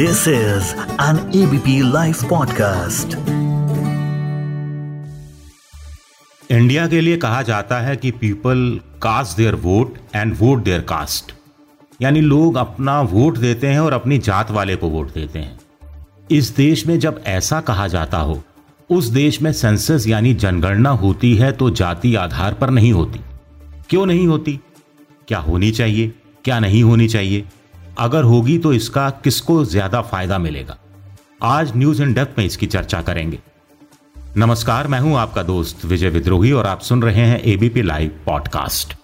This is an ABP life podcast. India के लिए कहा जाता है कि people caste their vote and vote their caste, यानी लोग अपना वोट देते हैं और अपनी जात वाले को वोट देते हैं। इस देश में जब ऐसा कहा जाता हो, उस देश में सेंसस यानी जनगणना होती है तो जाति आधार पर नहीं होती। क्यों नहीं होती? क्या होनी चाहिए, क्या नहीं होनी चाहिए? अगर होगी तो इसका किसको ज्यादा फायदा मिलेगा? आज न्यूज इन डेप्थ में इसकी चर्चा करेंगे। नमस्कार, मैं हूं आपका दोस्त विजय विद्रोही और आप सुन रहे हैं एबीपी लाइव पॉडकास्ट।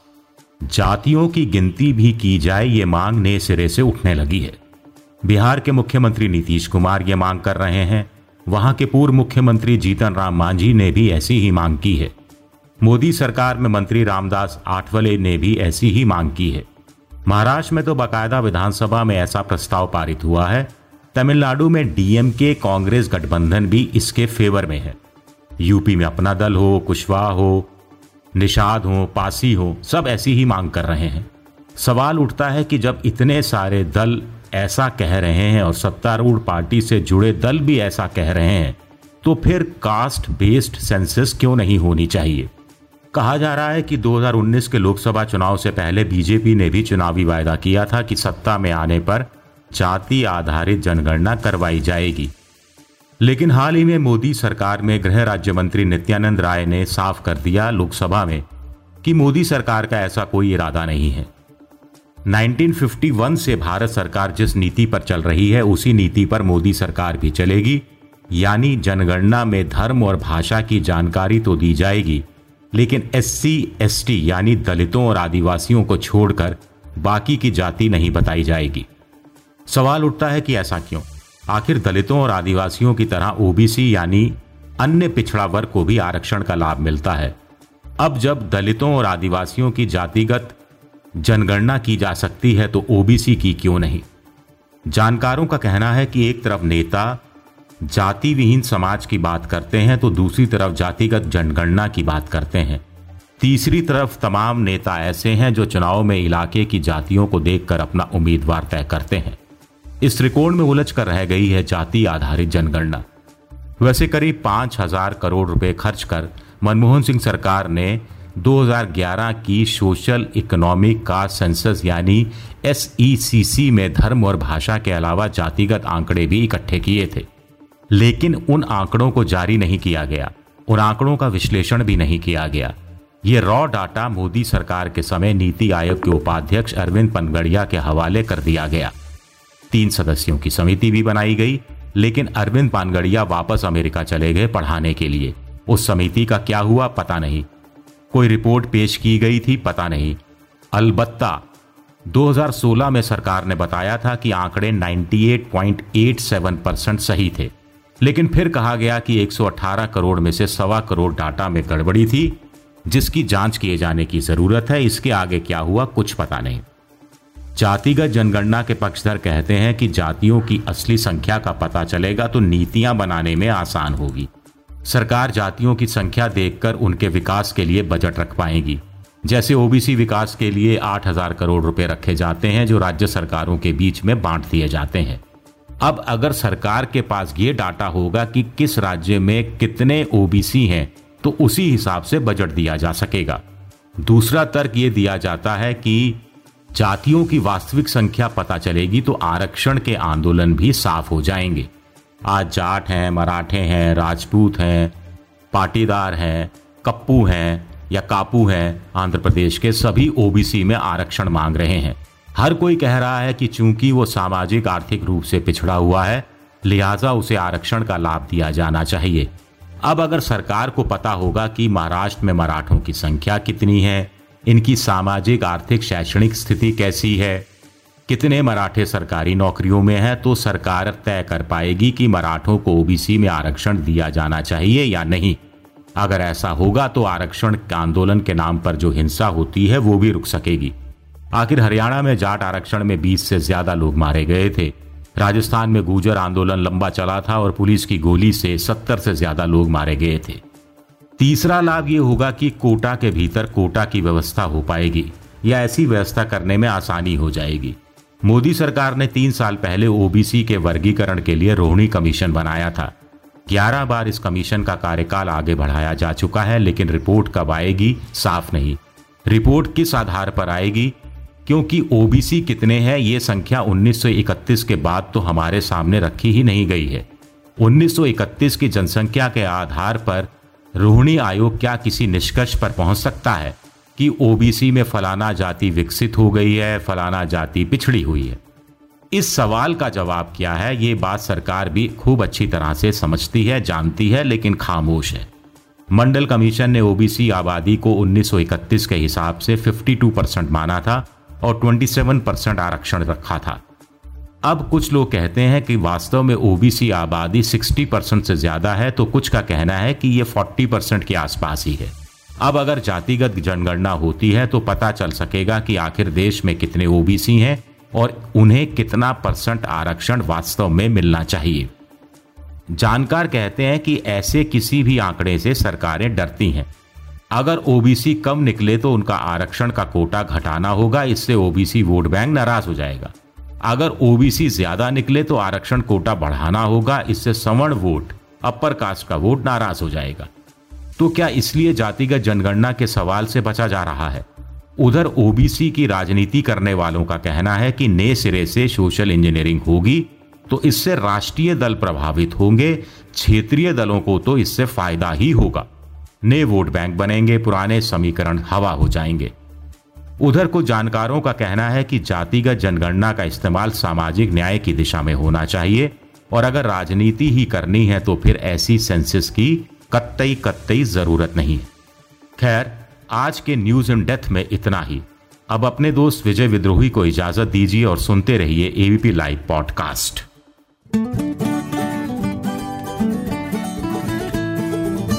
जातियों की गिनती भी की जाए, ये मांग नए सिरे से उठने लगी है। बिहार के मुख्यमंत्री नीतीश कुमार ये मांग कर रहे हैं। वहां के पूर्व मुख्यमंत्री जीतन राम मांझी ने भी ऐसी ही मांग की है। मोदी सरकार में मंत्री रामदास आठवले ने भी ऐसी ही मांग की है। महाराष्ट्र में तो बाकायदा विधानसभा में ऐसा प्रस्ताव पारित हुआ है। तमिलनाडु में डीएमके कांग्रेस गठबंधन भी इसके फेवर में है। यूपी में अपना दल हो, कुशवाहा हो, निषाद हो, पासी हो, सब ऐसी ही मांग कर रहे हैं। सवाल उठता है कि जब इतने सारे दल ऐसा कह रहे हैं और सत्तारूढ़ पार्टी से जुड़े दल भी ऐसा कह रहे हैं, तो फिर कास्ट बेस्ड सेंसस क्यों नहीं होनी चाहिए? कहा जा रहा है कि 2019 के लोकसभा चुनाव से पहले बीजेपी ने भी चुनावी वायदा किया था कि सत्ता में आने पर जाति आधारित जनगणना करवाई जाएगी। लेकिन हाल ही में मोदी सरकार में गृह राज्य मंत्री नित्यानंद राय ने साफ कर दिया लोकसभा में कि मोदी सरकार का ऐसा कोई इरादा नहीं है। 1951 से भारत सरकार जिस नीति पर चल रही है, उसी नीति पर मोदी सरकार भी चलेगी, यानी जनगणना में धर्म और भाषा की जानकारी तो दी जाएगी, लेकिन SC ST यानी दलितों और आदिवासियों को छोड़कर बाकी की जाति नहीं बताई जाएगी। सवाल उठता है कि ऐसा क्यों? आखिर दलितों और आदिवासियों की तरह OBC यानी अन्य पिछड़ा वर्ग को भी आरक्षण का लाभ मिलता है। अब जब दलितों और आदिवासियों की जातिगत जनगणना की जा सकती है तो OBC की क्यों नहीं? जानकारों का कहना है कि एक तरफ नेता जाति विहीन समाज की बात करते हैं तो दूसरी तरफ जातिगत जनगणना की बात करते हैं। तीसरी तरफ तमाम नेता ऐसे हैं जो चुनाव में इलाके की जातियों को देखकर अपना उम्मीदवार तय करते हैं। इस त्रिकोण में उलझ कर रह गई है जाति आधारित जनगणना। वैसे करीब 5,000 करोड़ रुपए खर्च कर मनमोहन सिंह सरकार ने 2011 की सोशल इकोनॉमिक कास्ट सेंसस यानी SECC में धर्म और भाषा के अलावा जातिगत आंकड़े भी इकट्ठे किए थे, लेकिन उन आंकड़ों को जारी नहीं किया गया। उन आंकड़ों का विश्लेषण भी नहीं किया गया। ये रॉ डाटा मोदी सरकार के समय नीति आयोग के उपाध्यक्ष अरविंद पनगड़िया के हवाले कर दिया गया। 3 सदस्यों की समिति भी बनाई गई, लेकिन अरविंद पानगड़िया वापस अमेरिका चले गए पढ़ाने के लिए। उस समिति का क्या हुआ पता नहीं। कोई रिपोर्ट पेश की गई थी पता नहीं। अलबत्ता 2016 में सरकार ने बताया था कि आंकड़े 98.87% सही थे, लेकिन फिर कहा गया कि 118 करोड़ में से 1.25 करोड़ डाटा में गड़बड़ी थी, जिसकी जांच किए जाने की जरूरत है। इसके आगे क्या हुआ कुछ पता नहीं। जातिगत जनगणना के पक्षधर कहते हैं कि जातियों की असली संख्या का पता चलेगा तो नीतियां बनाने में आसान होगी। सरकार जातियों की संख्या देखकर उनके विकास के लिए बजट रख पाएगी। जैसे OBC विकास के लिए 8,000 करोड़ रुपए रखे जाते हैं जो राज्य सरकारों के बीच में बांट दिए जाते हैं। अब अगर सरकार के पास ये डाटा होगा कि किस राज्य में कितने OBC हैं, तो उसी हिसाब से बजट दिया जा सकेगा। दूसरा तर्क ये दिया जाता है कि जातियों की वास्तविक संख्या पता चलेगी तो आरक्षण के आंदोलन भी साफ हो जाएंगे। आज जाट हैं, मराठे हैं, राजपूत हैं, पाटीदार हैं, कप्पू हैं या कापू हैं, आंध्र प्रदेश के सभी OBC में आरक्षण मांग रहे हैं। हर कोई कह रहा है कि चूंकि वो सामाजिक आर्थिक रूप से पिछड़ा हुआ है, लिहाजा उसे आरक्षण का लाभ दिया जाना चाहिए। अब अगर सरकार को पता होगा कि महाराष्ट्र में मराठों की संख्या कितनी है, इनकी सामाजिक आर्थिक शैक्षणिक स्थिति कैसी है, कितने मराठे सरकारी नौकरियों में हैं, तो सरकार तय कर पाएगी कि मराठों को OBC में आरक्षण दिया जाना चाहिए या नहीं। अगर ऐसा होगा तो आरक्षण आंदोलन के नाम पर जो हिंसा होती है वो भी रुक सकेगी। आखिर हरियाणा में जाट आरक्षण में 20 से ज्यादा लोग मारे गए थे। राजस्थान में गुर्जर आंदोलन लंबा चला था और पुलिस की गोली से 70 से ज्यादा लोग मारे गए थे। तीसरा लाभ ये होगा कि कोटा के भीतर कोटा की व्यवस्था हो पाएगी या ऐसी व्यवस्था करने में आसानी हो जाएगी। मोदी सरकार ने 3 साल पहले ओबीसी के वर्गीकरण के लिए रोहिणी कमीशन बनाया था। 11 बार इस कमीशन का कार्यकाल आगे बढ़ाया जा चुका है, लेकिन रिपोर्ट कब आएगी साफ नहीं। रिपोर्ट किस आधार पर आएगी, क्योंकि ओबीसी कितने हैं ये संख्या 1931 के बाद तो हमारे सामने रखी ही नहीं गई है। 1931 की जनसंख्या के आधार पर रोहिणी आयोग क्या किसी निष्कर्ष पर पहुंच सकता है कि ओबीसी में फलाना जाति विकसित हो गई है, फलाना जाति पिछड़ी हुई है? इस सवाल का जवाब क्या है, ये बात सरकार भी खूब अच्छी तरह से समझती है, जानती है, लेकिन खामोश है। मंडल कमीशन ने ओबीसी आबादी को 1931 के हिसाब से 52% माना था और 27% आरक्षण रखा था। अब कुछ लोग कहते हैं कि वास्तव में ओबीसी आबादी 60% से ज़्यादा है, तो कुछ का कहना है कि ये 40% के आसपास ही है। अब अगर जातिगत जनगणना होती है तो पता चल सकेगा कि आखिर देश में कितने ओबीसी हैं और उन्हें कितना परसेंट आरक्षण वास्तव में मिलना चाहिए। जानकार कहते हैं कि ऐसे किसी भी आंकड़े से सरकारें डरती हैं। अगर ओबीसी कम निकले तो उनका आरक्षण का कोटा घटाना होगा, इससे ओबीसी वोट बैंक नाराज हो जाएगा। अगर ओबीसी ज्यादा निकले तो आरक्षण कोटा बढ़ाना होगा, इससे सवर्ण वोट, अपर कास्ट का वोट नाराज हो जाएगा। तो क्या इसलिए जातिगत जनगणना के सवाल से बचा जा रहा है? उधर ओबीसी की राजनीति करने वालों का कहना है कि नए सिरे से सोशल इंजीनियरिंग होगी तो इससे राष्ट्रीय दल प्रभावित होंगे, क्षेत्रीय दलों को तो इससे फायदा ही होगा, नए वोट बैंक बनेंगे, पुराने समीकरण हवा हो जाएंगे। उधर कुछ जानकारों का कहना है कि जातिगत जनगणना का इस्तेमाल सामाजिक न्याय की दिशा में होना चाहिए और अगर राजनीति ही करनी है तो फिर ऐसी सेंसिस की कतई जरूरत नहीं है। खैर, आज के न्यूज इन डेथ में इतना ही। अब अपने दोस्त विजय विद्रोही को इजाजत दीजिए और सुनते रहिए एबीपी लाइव पॉडकास्ट।